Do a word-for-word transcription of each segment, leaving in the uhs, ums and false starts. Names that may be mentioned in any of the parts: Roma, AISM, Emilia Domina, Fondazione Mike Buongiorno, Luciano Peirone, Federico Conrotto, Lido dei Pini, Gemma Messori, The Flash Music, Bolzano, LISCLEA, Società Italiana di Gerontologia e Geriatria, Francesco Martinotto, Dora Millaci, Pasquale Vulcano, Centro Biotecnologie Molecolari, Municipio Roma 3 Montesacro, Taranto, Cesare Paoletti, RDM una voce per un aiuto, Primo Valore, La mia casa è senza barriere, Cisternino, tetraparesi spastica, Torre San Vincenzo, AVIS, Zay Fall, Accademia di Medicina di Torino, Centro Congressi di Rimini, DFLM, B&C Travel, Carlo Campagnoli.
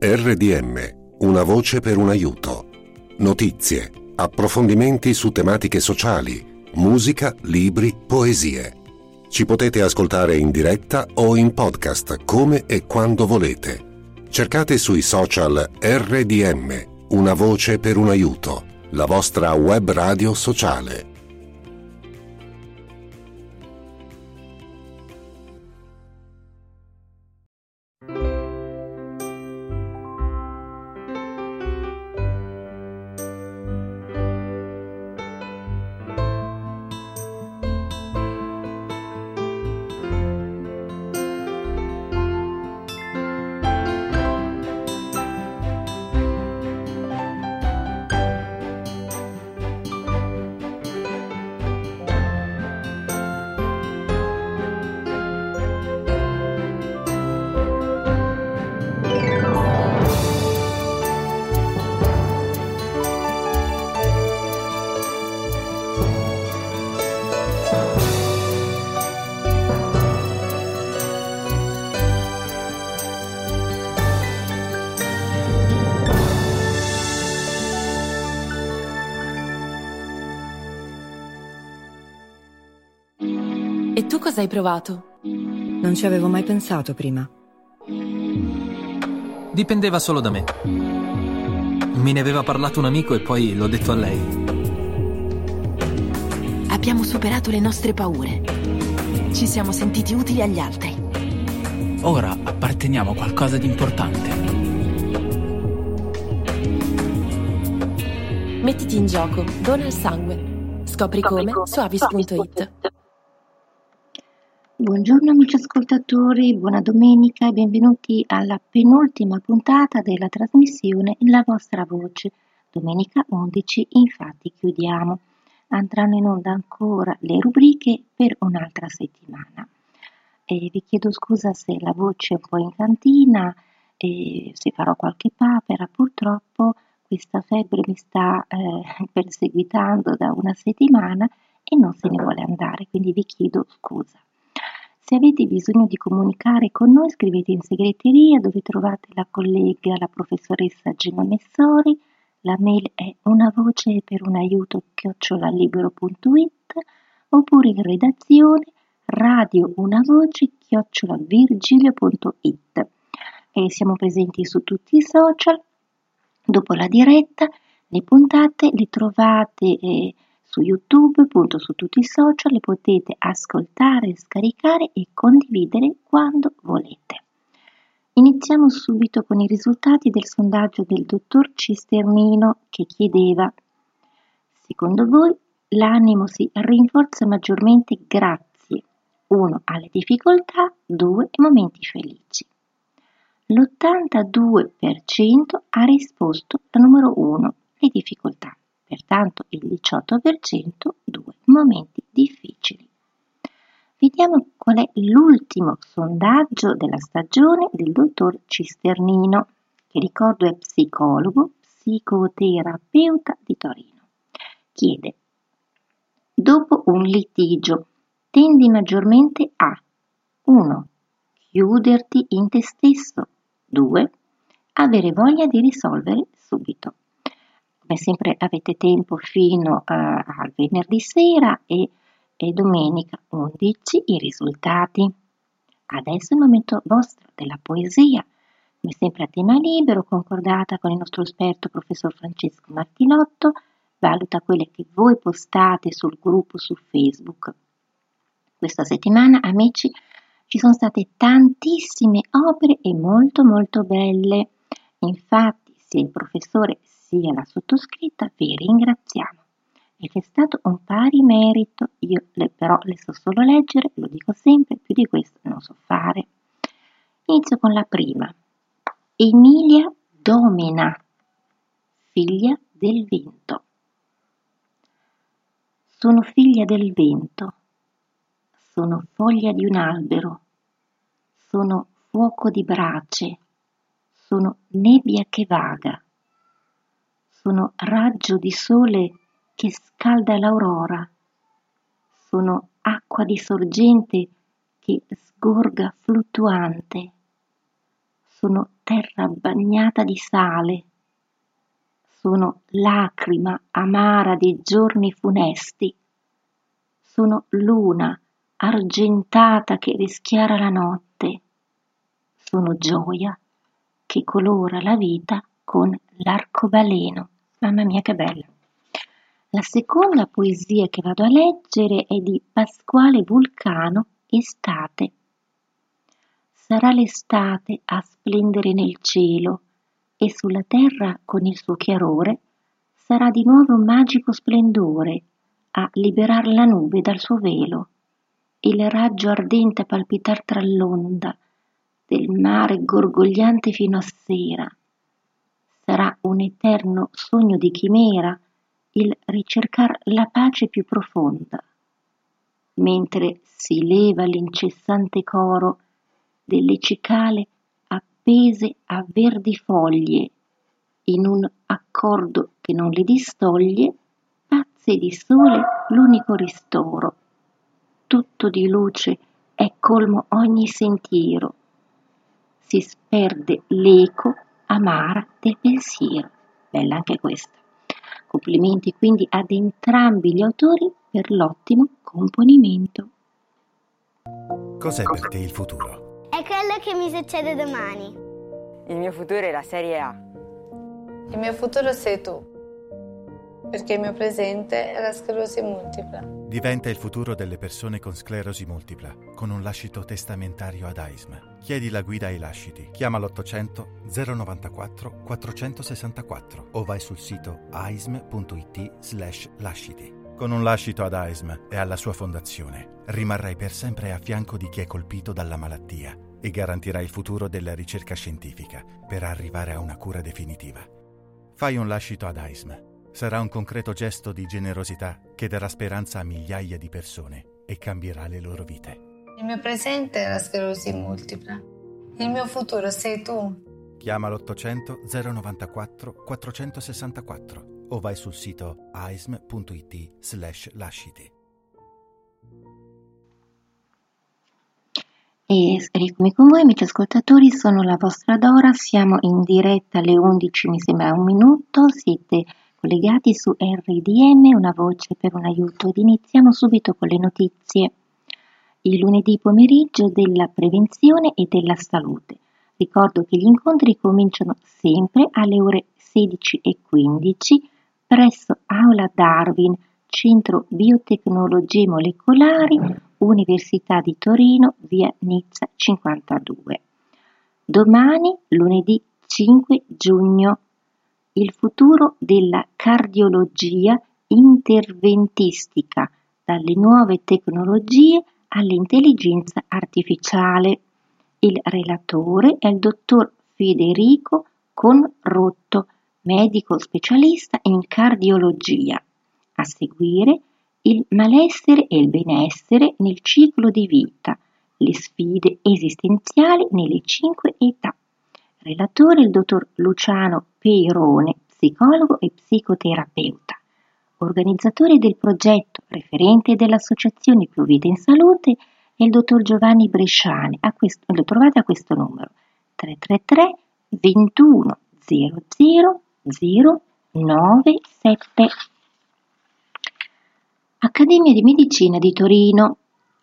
R D M, una voce per un aiuto. Notizie, approfondimenti su tematiche sociali, musica, libri, poesie. Ci potete ascoltare in diretta o in podcast come e quando volete. Cercate sui social R D M, una voce per un aiuto, la vostra web radio sociale. Tu cosa hai provato? Non ci avevo mai pensato prima. Dipendeva solo da me. Me ne aveva parlato un amico e poi l'ho detto a lei. Abbiamo superato le nostre paure. Ci siamo sentiti utili agli altri. Ora apparteniamo a qualcosa di importante. Mettiti in gioco, dona il sangue. Scopri come su avis punto it. Buongiorno amici ascoltatori, buona domenica e benvenuti alla penultima puntata della trasmissione La vostra voce. Domenica undici, infatti, chiudiamo. Andranno in onda ancora le rubriche per un'altra settimana. E vi chiedo scusa se la voce è un po' in cantina, e se farò qualche papera. Purtroppo questa febbre mi sta eh, perseguitando da una settimana e non se ne vuole andare, quindi vi chiedo scusa. Se avete bisogno di comunicare con noi, scrivete in segreteria dove trovate la collega, la professoressa Gemma Messori. La mail è una voce per un aiuto chiocciolalibero.it oppure in redazione radio una voce chiocciola virgilio punto it. E siamo presenti su tutti i social. Dopo la diretta, le puntate le trovate eh, su YouTube, appunto, su tutti i social, le potete ascoltare, scaricare e condividere quando volete. Iniziamo subito con i risultati del sondaggio del dottor Cisternino che chiedeva: secondo voi l'animo si rinforza maggiormente grazie uno alle difficoltà, due ai momenti felici? L'ottantadue per cento ha risposto al numero uno, le difficoltà. Pertanto il diciotto per cento, due momenti difficili. Vediamo qual è l'ultimo sondaggio della stagione del dottor Cisternino, che ricordo è psicologo, psicoterapeuta di Torino. Chiede: dopo un litigio, tendi maggiormente a uno. Chiuderti in te stesso, due. Avere voglia di risolvere subito. Come sempre avete tempo fino uh, al venerdì sera e, e domenica undici i risultati. Adesso è il momento vostro della poesia, mi sembra a tema libero, concordata con il nostro esperto professor Francesco Martinotto, valuta quelle che voi postate sul gruppo su Facebook. Questa settimana, amici, ci sono state tantissime opere e molto molto belle. Infatti, sia il professore sia la sottoscritta vi ringraziamo. Ed è stato un pari merito, io le, però le so solo leggere, lo dico sempre, più di questo non so fare. Inizio con la prima. Emilia Domina, figlia del vento. Sono figlia del vento, sono foglia di un albero, sono fuoco di brace, sono nebbia che vaga, sono raggio di sole che scalda l'aurora, sono acqua di sorgente che sgorga fluttuante, sono terra bagnata di sale, sono lacrima amara dei giorni funesti, sono luna argentata che rischiara la notte, sono gioia che colora la vita con l'arcobaleno. Mamma mia che bella! La seconda poesia che vado a leggere è di Pasquale Vulcano, Estate. Sarà l'estate a splendere nel cielo e sulla terra con il suo chiarore sarà di nuovo un magico splendore a liberar la nube dal suo velo, il raggio ardente a palpitar tra l'onda del mare gorgogliante fino a sera. Sarà un eterno sogno di chimera il ricercar la pace più profonda, mentre si leva l'incessante coro delle cicale appese a verdi foglie, in un accordo che non le distoglie, pazze di sole l'unico ristoro. Tutto di luce è colmo ogni sentiero, si sperde l'eco amara del pensiero. Bella anche questa. Complimenti quindi ad entrambi gli autori per l'ottimo componimento. Cos'è per te il futuro? È quello che mi succede domani. Il mio futuro è la Serie A. Il mio futuro sei tu, perché il mio presente è la sclerosi multipla. Diventa il futuro delle persone con sclerosi multipla, con un lascito testamentario ad A I S M. Chiedi la guida ai lasciti. Chiama l'ottocento zero novantaquattro quattrocentosessantaquattro o vai sul sito a i s m punto i t slash lasciti. Con un lascito ad A I S M e alla sua fondazione rimarrai per sempre a fianco di chi è colpito dalla malattia e garantirai il futuro della ricerca scientifica per arrivare a una cura definitiva. Fai un lascito ad A I S M. Sarà un concreto gesto di generosità che darà speranza a migliaia di persone e cambierà le loro vite. Il mio presente è la sclerosi multipla. Il mio futuro sei tu. Chiama l'ottocento zero novantaquattro quattrocentosessantaquattro o vai sul sito a i s m punto i t slash lasciti. E rieccomi con voi, amici ascoltatori, sono la vostra Dora, siamo in diretta alle undici, mi sembra un minuto, siete collegati su R D M, una voce per un aiuto, ed iniziamo subito con le notizie. Il lunedì pomeriggio della prevenzione e della salute. Ricordo che gli incontri cominciano sempre alle ore sedici e quindici presso Aula Darwin, Centro Biotecnologie Molecolari, Università di Torino, via Nizza cinquantadue. Domani, lunedì cinque giugno, il futuro della cardiologia interventistica, dalle nuove tecnologie all'intelligenza artificiale. Il relatore è il dottor Federico Conrotto, medico specialista in cardiologia. A seguire, il malessere e il benessere nel ciclo di vita, le sfide esistenziali nelle cinque età. Relatore è il dottor Luciano Peirone, psicologo e psicoterapeuta. Organizzatore del progetto, referente dell'Associazione Più Vita in Salute, è il dottor Giovanni Bresciani. A questo, lo trovate a questo numero tre tre tre ventuno zero zero zero nove sette. Accademia di Medicina di Torino.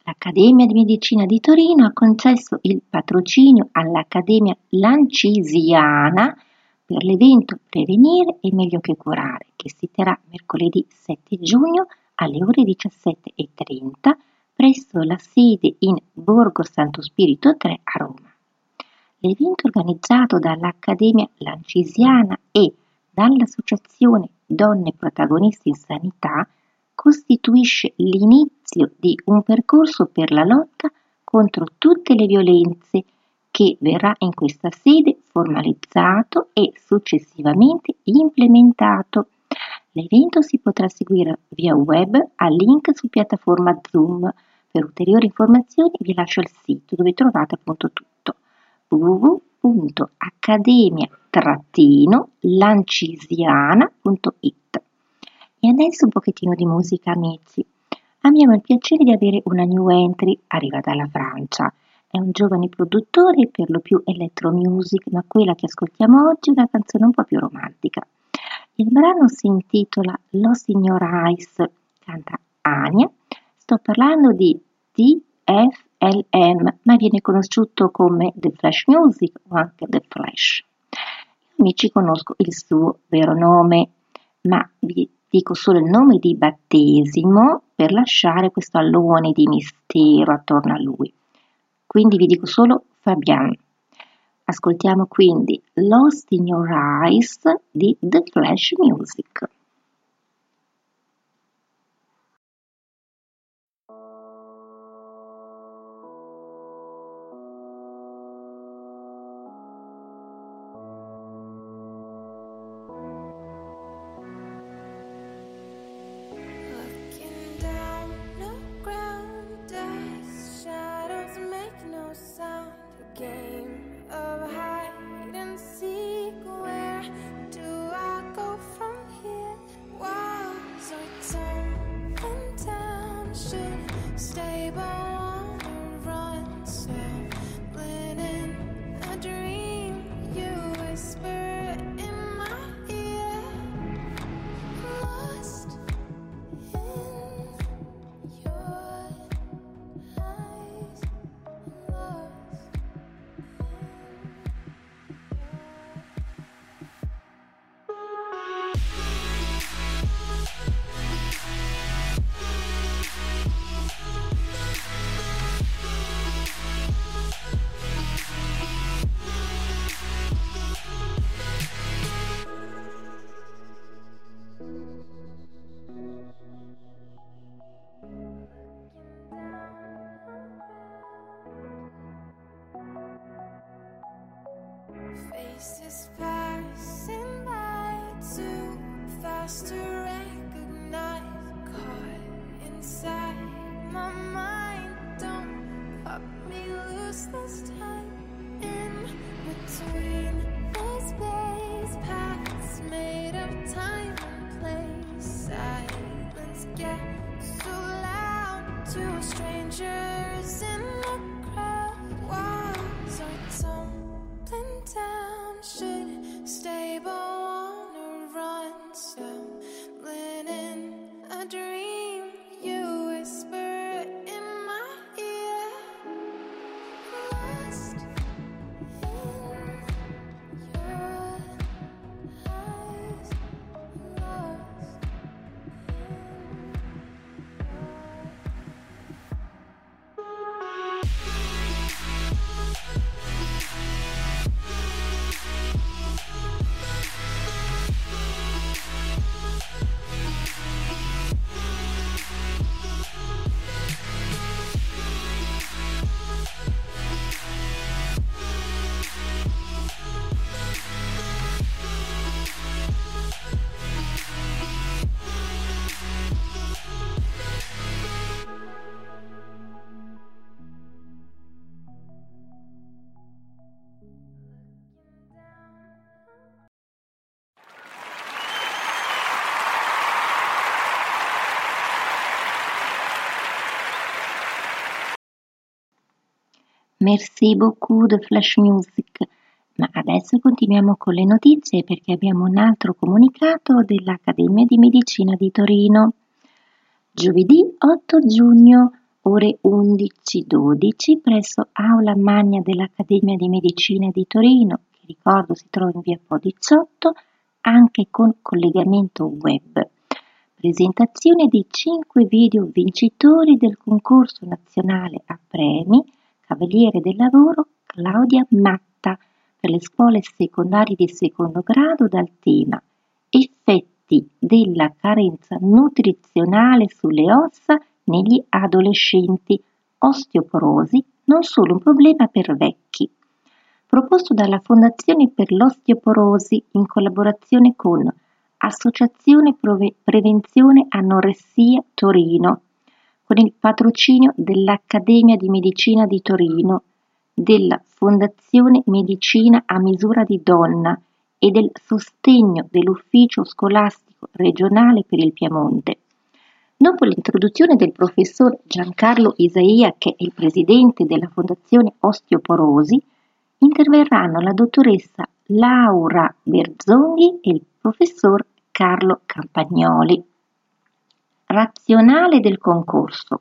L'Accademia di Medicina di Torino ha concesso il patrocinio all'Accademia Lancisiana per l'evento Prevenire è meglio che curare, che si terrà mercoledì sette giugno alle ore diciassette e trenta presso la sede in Borgo Santo Spirito tre a Roma. L'evento organizzato dall'Accademia Lancisiana e dall'Associazione Donne Protagoniste in Sanità costituisce l'inizio di un percorso per la lotta contro tutte le violenze che verrà in questa sede formalizzato e successivamente implementato. L'evento si potrà seguire via web al link su piattaforma Zoom. Per ulteriori informazioni vi lascio il sito dove trovate appunto tutto: w w w punto accademia trattino lancisiana punto it. E adesso un pochettino di musica, amici. Abbiamo il piacere di avere una new entry, arriva dalla Francia. È un giovane produttore, per lo più electro music, ma quella che ascoltiamo oggi è una canzone un po' più romantica. Il brano si intitola Lo Signor Ice, canta Anya. Sto parlando di D F L M, ma viene conosciuto come The Flash Music o anche The Flash. Io amici conosco il suo vero nome, ma vi dico solo il nome di battesimo per lasciare questo allone di mistero attorno a lui. Quindi vi dico solo Fabian. Ascoltiamo quindi Lost in Your Eyes di The Flash Music. Faces passing by too fast to recognize, caught inside my mind, don't cut me loose this time. In between the space, paths made of time and place, silence gets so loud to strangers in the crowd. Walls are tumbling down, should stay but wanna run, stumbling in a dream, you whisper in my ear, lost in your eyes, lost in your eyes. Merci beaucoup de Flash Music, ma adesso continuiamo con le notizie perché abbiamo un altro comunicato dell'Accademia di Medicina di Torino. Giovedì otto giugno ore undici e dodici presso Aula Magna dell'Accademia di Medicina di Torino, che ricordo si trova in via Po diciotto, anche con collegamento web. Presentazione dei cinque video vincitori del concorso nazionale a premi Cavaliere del Lavoro Claudia Matta per le scuole secondarie di secondo grado dal tema Effetti della carenza nutrizionale sulle ossa negli adolescenti, osteoporosi, non solo un problema per vecchi. Proposto dalla Fondazione per l'Osteoporosi in collaborazione con Associazione Prevenzione Anoressia Torino, con il patrocinio dell'Accademia di Medicina di Torino, della Fondazione Medicina a misura di donna e del sostegno dell'Ufficio Scolastico Regionale per il Piemonte. Dopo l'introduzione del professor Giancarlo Isaia, che è il presidente della Fondazione Osteoporosi, interverranno la dottoressa Laura Berzonghi e il professor Carlo Campagnoli. Razionale del concorso.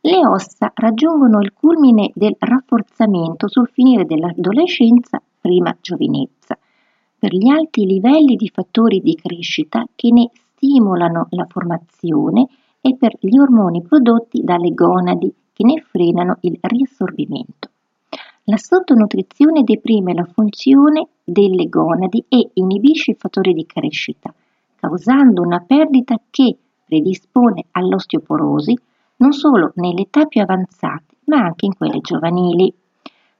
Le ossa raggiungono il culmine del rafforzamento sul finire dell'adolescenza, prima giovinezza, per gli alti livelli di fattori di crescita che ne stimolano la formazione e per gli ormoni prodotti dalle gonadi che ne frenano il riassorbimento. La sottonutrizione deprime la funzione delle gonadi e inibisce i fattori di crescita, causando una perdita che predispone all'osteoporosi non solo nelle età più avanzate, ma anche in quelle giovanili.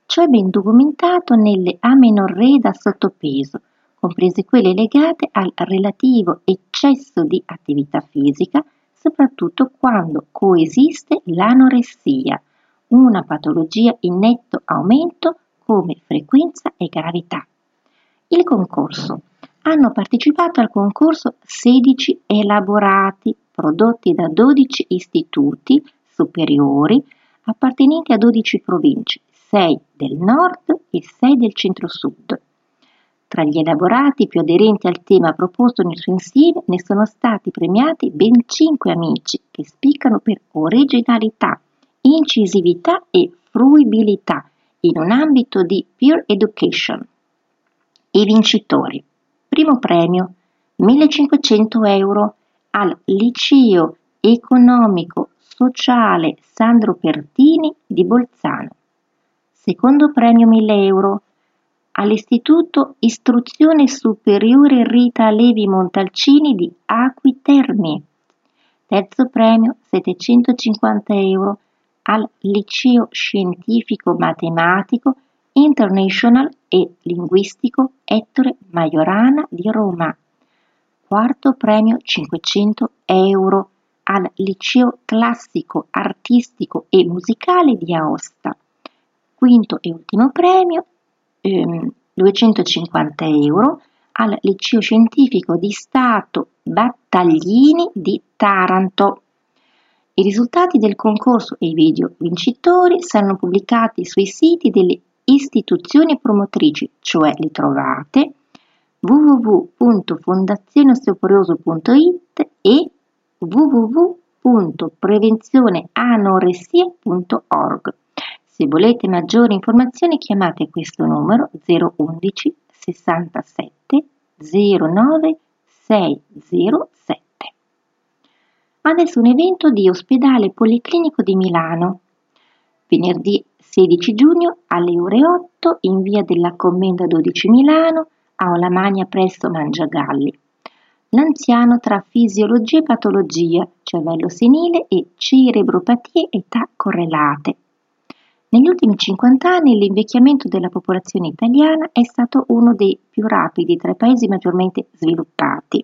Ciò è ben documentato nelle amenorree da sottopeso, comprese quelle legate al relativo eccesso di attività fisica, soprattutto quando coesiste l'anoressia, una patologia in netto aumento come frequenza e gravità. Il concorso. Hanno partecipato al concorso sedici elaborati, prodotti da dodici istituti superiori, appartenenti a dodici province, sei del nord e sei del centro-sud. Tra gli elaborati più aderenti al tema proposto nel suo insieme ne sono stati premiati ben cinque amici che spiccano per originalità, incisività e fruibilità in un ambito di peer education. I vincitori. Primo premio, millecinquecento euro al Liceo Economico Sociale Sandro Pertini di Bolzano. Secondo premio, mille euro all'Istituto Istruzione Superiore Rita Levi Montalcini di Acqui Terme. Terzo premio, settecentocinquanta euro al Liceo Scientifico Matematico International e Linguistico Ettore Majorana di Roma. Quarto premio, cinquecento euro al Liceo Classico Artistico e Musicale di Aosta. Quinto e ultimo premio, ehm, duecentocinquanta euro al Liceo Scientifico di Stato Battaglini di Taranto. I risultati del concorso e i video vincitori saranno pubblicati sui siti delle istituzioni promotrici, cioè li trovate w w w punto fondazioneosteoporoso punto it e w w w punto prevenzioneanoressia punto org. Se volete maggiori informazioni chiamate questo numero zero undici sessantasette zero nove sei zero sette. Adesso un evento di Ospedale Policlinico di Milano. Venerdì sedici giugno alle ore otto in via della Commenda dodici Milano, Aula Magna presso Mangiagalli. L'anziano tra fisiologia e patologia, cervello senile e cerebropatie età correlate. Negli ultimi cinquanta anni l'invecchiamento della popolazione italiana è stato uno dei più rapidi tra i paesi maggiormente sviluppati.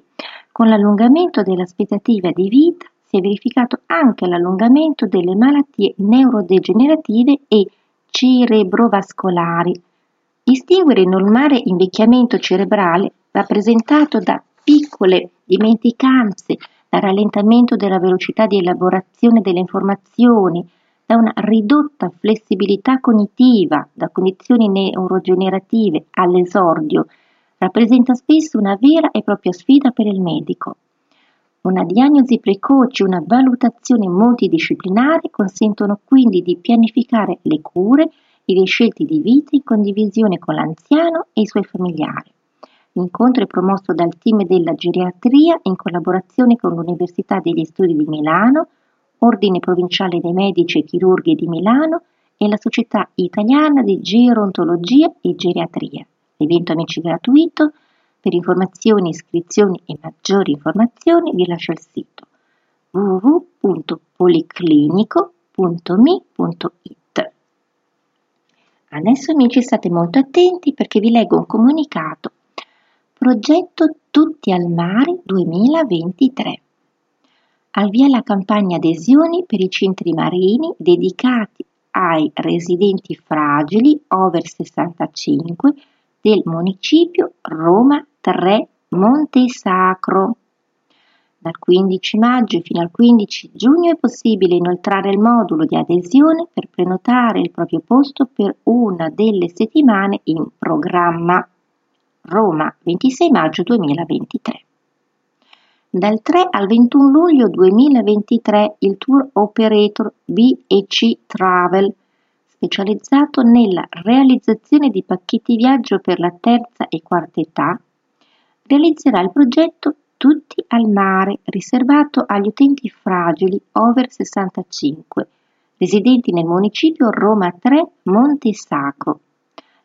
Con l'allungamento dell'aspettativa di vita si è verificato anche l'allungamento delle malattie neurodegenerative e cerebrovascolari. Distinguere il normale invecchiamento cerebrale rappresentato da piccole dimenticanze, da rallentamento della velocità di elaborazione delle informazioni, da una ridotta flessibilità cognitiva, da condizioni neurodegenerative all'esordio, rappresenta spesso una vera e propria sfida per il medico. Una diagnosi precoce e una valutazione multidisciplinare consentono quindi di pianificare le cure e le scelte di vita in condivisione con l'anziano e i suoi familiari. L'incontro è promosso dal team della geriatria in collaborazione con l'Università degli Studi di Milano, Ordine Provinciale dei Medici e Chirurghi di Milano e la Società Italiana di Gerontologia e Geriatria. L'evento amici gratuito. Per informazioni, iscrizioni e maggiori informazioni vi lascio il sito w w w punto policlinico punto m i punto i t. Adesso amici state molto attenti perché vi leggo un comunicato. Progetto Tutti al Mare duemilaventitré. Al via la campagna adesioni per i centri marini dedicati ai residenti fragili over sessantacinque del Municipio Roma tre Montesacro. Dal quindici maggio fino al quindici giugno è possibile inoltrare il modulo di adesione per prenotare il proprio posto per una delle settimane in programma. Roma ventisei maggio duemilaventitré. Dal tre al ventuno luglio duemilaventitré il tour operator B e C Travel, specializzato nella realizzazione di pacchetti viaggio per la terza e quarta età, realizzerà il progetto Tutti al Mare, riservato agli utenti fragili over sessantacinque, residenti nel municipio Roma tre Montesacro.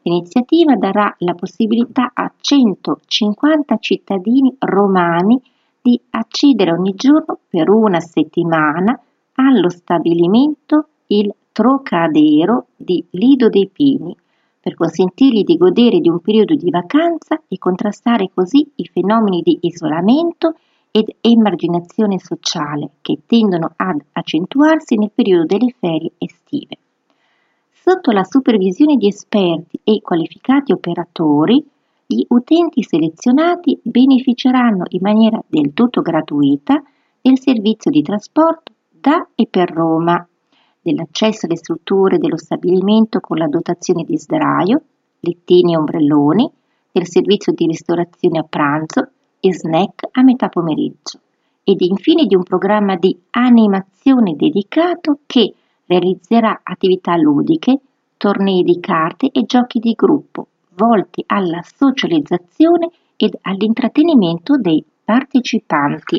L'iniziativa darà la possibilità a centocinquanta cittadini romani di accedere ogni giorno per una settimana allo stabilimento Il Trocadero di Lido dei Pini per consentirgli di godere di un periodo di vacanza e contrastare così i fenomeni di isolamento ed emarginazione sociale che tendono ad accentuarsi nel periodo delle ferie estive. Sotto la supervisione di esperti e qualificati operatori, gli utenti selezionati beneficeranno in maniera del tutto gratuita del servizio di trasporto da e per Roma, dell'accesso alle strutture dello stabilimento con la dotazione di sdraio, lettini e ombrelloni, del servizio di ristorazione a pranzo e snack a metà pomeriggio, ed infine di un programma di animazione dedicato che realizzerà attività ludiche, tornei di carte e giochi di gruppo, volti alla socializzazione ed all'intrattenimento dei partecipanti.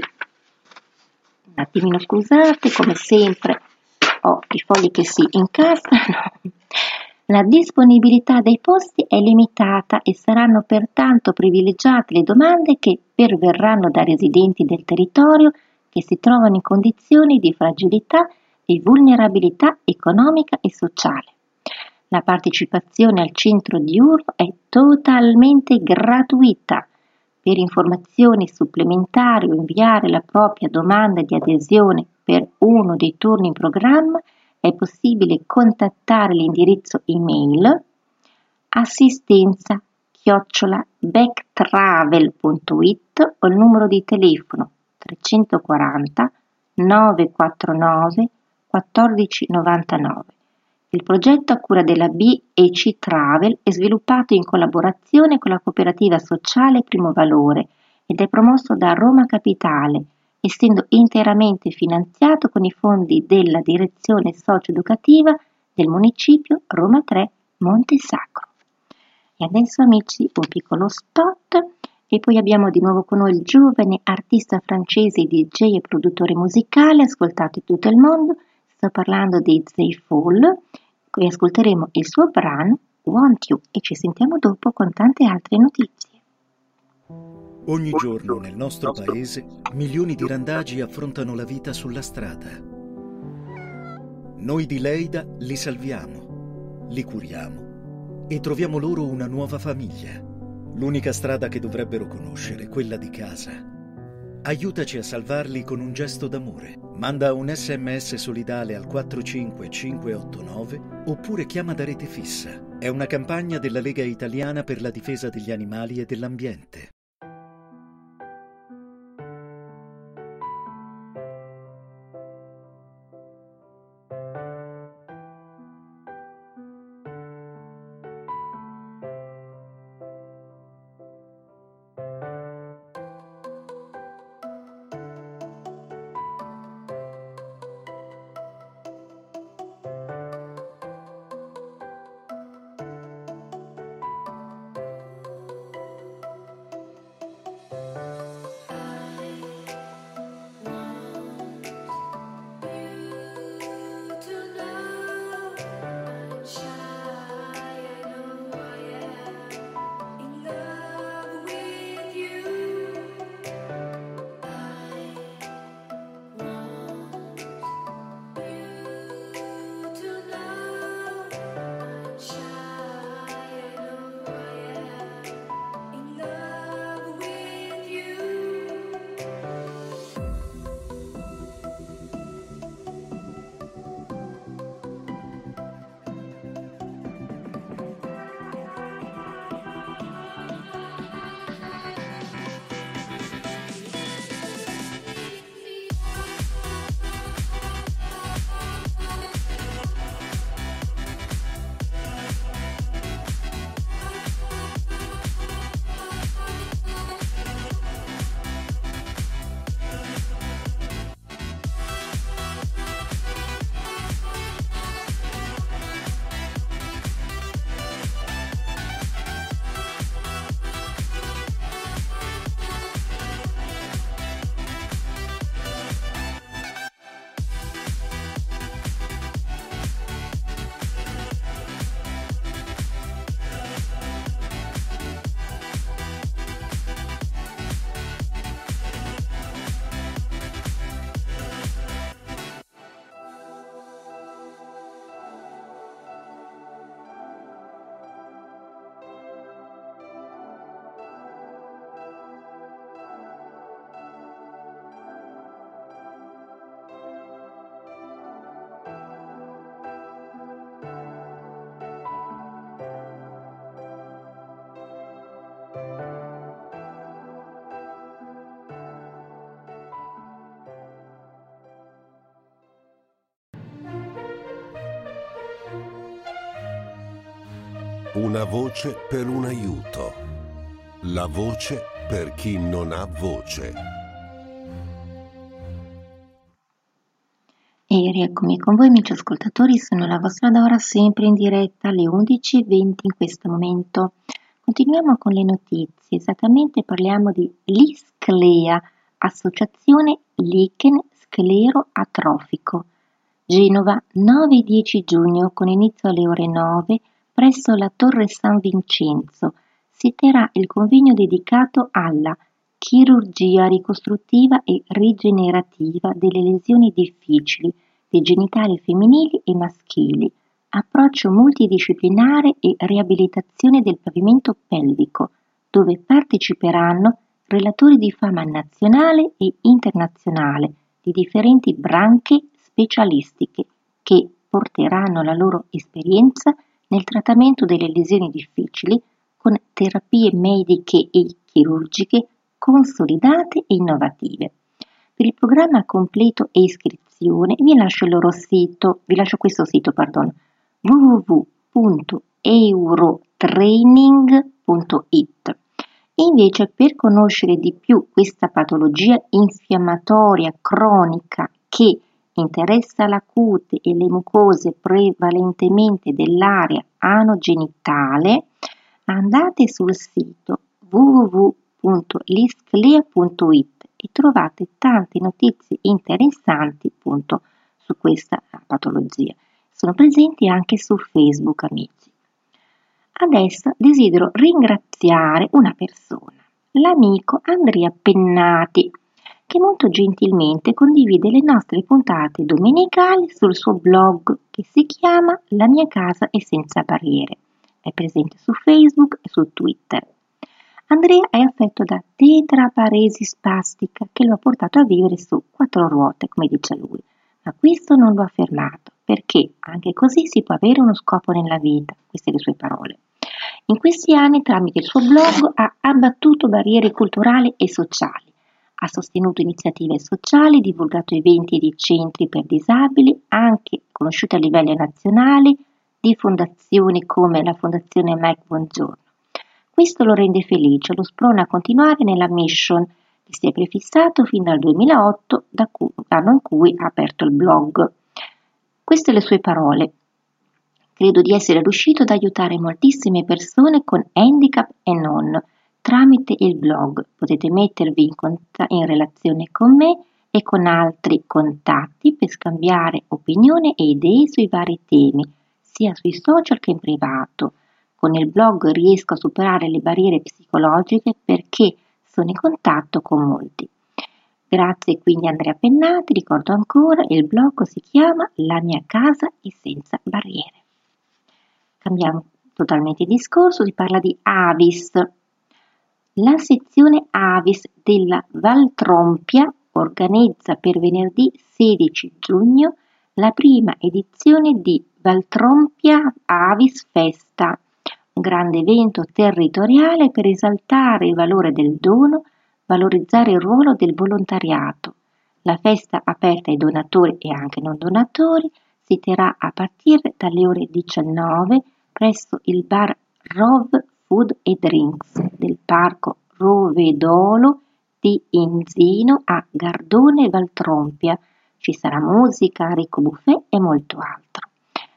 Un attimino scusate, come sempre ho i fogli che si incastrano. La disponibilità dei posti è limitata e saranno pertanto privilegiate le domande che perverranno da residenti del territorio che si trovano in condizioni di fragilità e vulnerabilità economica e sociale. La partecipazione al centro diurno è totalmente gratuita. Per informazioni supplementari o inviare la propria domanda di adesione per uno dei turni in programma è possibile contattare l'indirizzo email assistenza chiocciola backtravel punto i t o il numero di telefono trecentoquaranta nove quattro nove uno quattro nove nove. Il progetto a cura della B e C Travel è sviluppato in collaborazione con la cooperativa sociale Primo Valore ed è promosso da Roma Capitale, essendo interamente finanziato con i fondi della direzione socio-educativa del municipio Roma tre Montesacro. E adesso amici un piccolo spot e poi abbiamo di nuovo con noi il giovane artista francese, D J e produttore musicale, ascoltato in tutto il mondo. Sto parlando di Zay Fall, qui ascolteremo il suo brano Want You e ci sentiamo dopo con tante altre notizie. Ogni giorno nel nostro paese milioni di randagi affrontano la vita sulla strada. Noi di Leida li salviamo, li curiamo e troviamo loro una nuova famiglia. L'unica strada che dovrebbero conoscere, quella di casa. Aiutaci a salvarli con un gesto d'amore. Manda un sms solidale al quattro cinque cinque otto nove oppure chiama da rete fissa. È una campagna della Lega Italiana per la difesa degli animali e dell'ambiente. Una voce per un aiuto. La voce per chi non ha voce. E rieccomi con voi, amici ascoltatori, sono la vostra Dora, sempre in diretta alle undici e venti in questo momento. Continuiamo con le notizie, esattamente parliamo di l'Isclea, associazione lichen scleroatrofico. Genova, nove e dieci giugno, con inizio alle ore nove, presso la Torre San Vincenzo si terrà il convegno dedicato alla chirurgia ricostruttiva e rigenerativa delle lesioni difficili dei genitali femminili e maschili, approccio multidisciplinare e riabilitazione del pavimento pelvico, dove parteciperanno relatori di fama nazionale e internazionale di differenti branche specialistiche che porteranno la loro esperienza nel trattamento delle lesioni difficili con terapie mediche e chirurgiche consolidate e innovative. Per il programma completo e iscrizione vi lascio il loro sito, vi lascio questo sito, perdono, w w w punto eurotraining punto i t. Invece, per conoscere di più questa patologia infiammatoria cronica che interessa la cute e le mucose prevalentemente dell'area anogenitale, andate sul sito w w w punto lisclea punto i t e trovate tante notizie interessanti appunto su questa patologia. Sono presenti anche su Facebook, amici. Adesso desidero ringraziare una persona, l'amico Andrea Pennati, che molto gentilmente condivide le nostre puntate domenicali sul suo blog che si chiama La mia casa è senza barriere. È presente su Facebook e su Twitter. Andrea è affetto da tetraparesi spastica che lo ha portato a vivere su quattro ruote, come dice lui, ma questo non lo ha fermato, perché anche così si può avere uno scopo nella vita, queste le sue parole. In questi anni, tramite il suo blog, ha abbattuto barriere culturali e sociali. Ha sostenuto iniziative sociali, divulgato eventi di centri per disabili, anche conosciuti a livello nazionale, di fondazioni come la Fondazione Mike Buongiorno. Questo lo rende felice, lo sprona a continuare nella mission che si è prefissato fin dal duemilaotto, da cui, l'anno in cui ha aperto il blog. Queste le sue parole. Credo di essere riuscito ad aiutare moltissime persone con handicap e non. Tramite il blog potete mettervi in, cont- in relazione con me e con altri contatti per scambiare opinioni e idee sui vari temi, sia sui social che in privato. Con il blog riesco a superare le barriere psicologiche perché sono in contatto con molti. Grazie quindi Andrea Pennati, ricordo ancora, il blog si chiama La mia casa è senza barriere. Cambiamo totalmente il discorso, si parla di AVIS. La sezione AVIS della Valtrompia organizza per venerdì sedici giugno la prima edizione di Valtrompia AVIS Festa, un grande evento territoriale per esaltare il valore del dono, valorizzare il ruolo del volontariato. La festa, aperta ai donatori e anche non donatori, si terrà a partire dalle ore diciannove presso il bar Rov Food e Drinks del Parco Rovedolo di Inzino a Gardone Valtrompia. Ci sarà musica, ricco buffet e molto altro.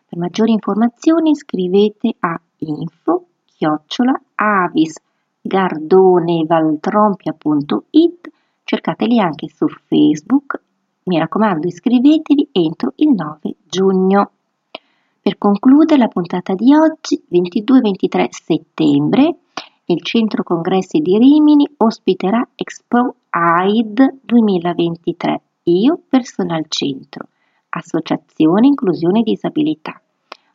Per maggiori informazioni scrivete a info chiocciola avis gardone valtrompia punto i t, cercateli anche su Facebook. Mi raccomando, iscrivetevi entro il nove giugno. Per concludere la puntata di oggi, ventidue e ventitré settembre, il Centro Congressi di Rimini ospiterà Expo A I D duemilaventitré, Io Persona al Centro, Associazione Inclusione e Disabilità.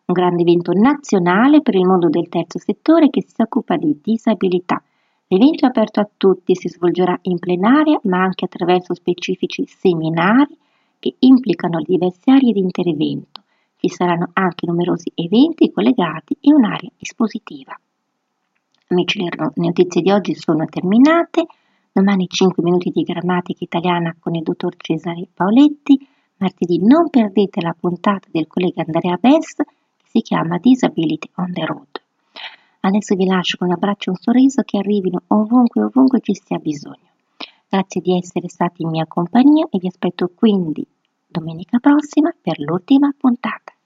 Un grande evento nazionale per il mondo del terzo settore che si occupa di disabilità. L'evento è aperto a tutti, si svolgerà in plenaria ma anche attraverso specifici seminari che implicano diverse aree di intervento. Ci saranno anche numerosi eventi collegati e un'area espositiva. Amici, le notizie di oggi sono terminate. Domani cinque minuti di grammatica italiana con il dottor Cesare Paoletti. Martedì non perdete la puntata del collega Andrea Bess che si chiama Disability on the Road. Adesso vi lascio con un abbraccio e un sorriso che arrivino ovunque ovunque ci sia bisogno. Grazie di essere stati in mia compagnia e vi aspetto quindi domenica prossima per l'ultima puntata.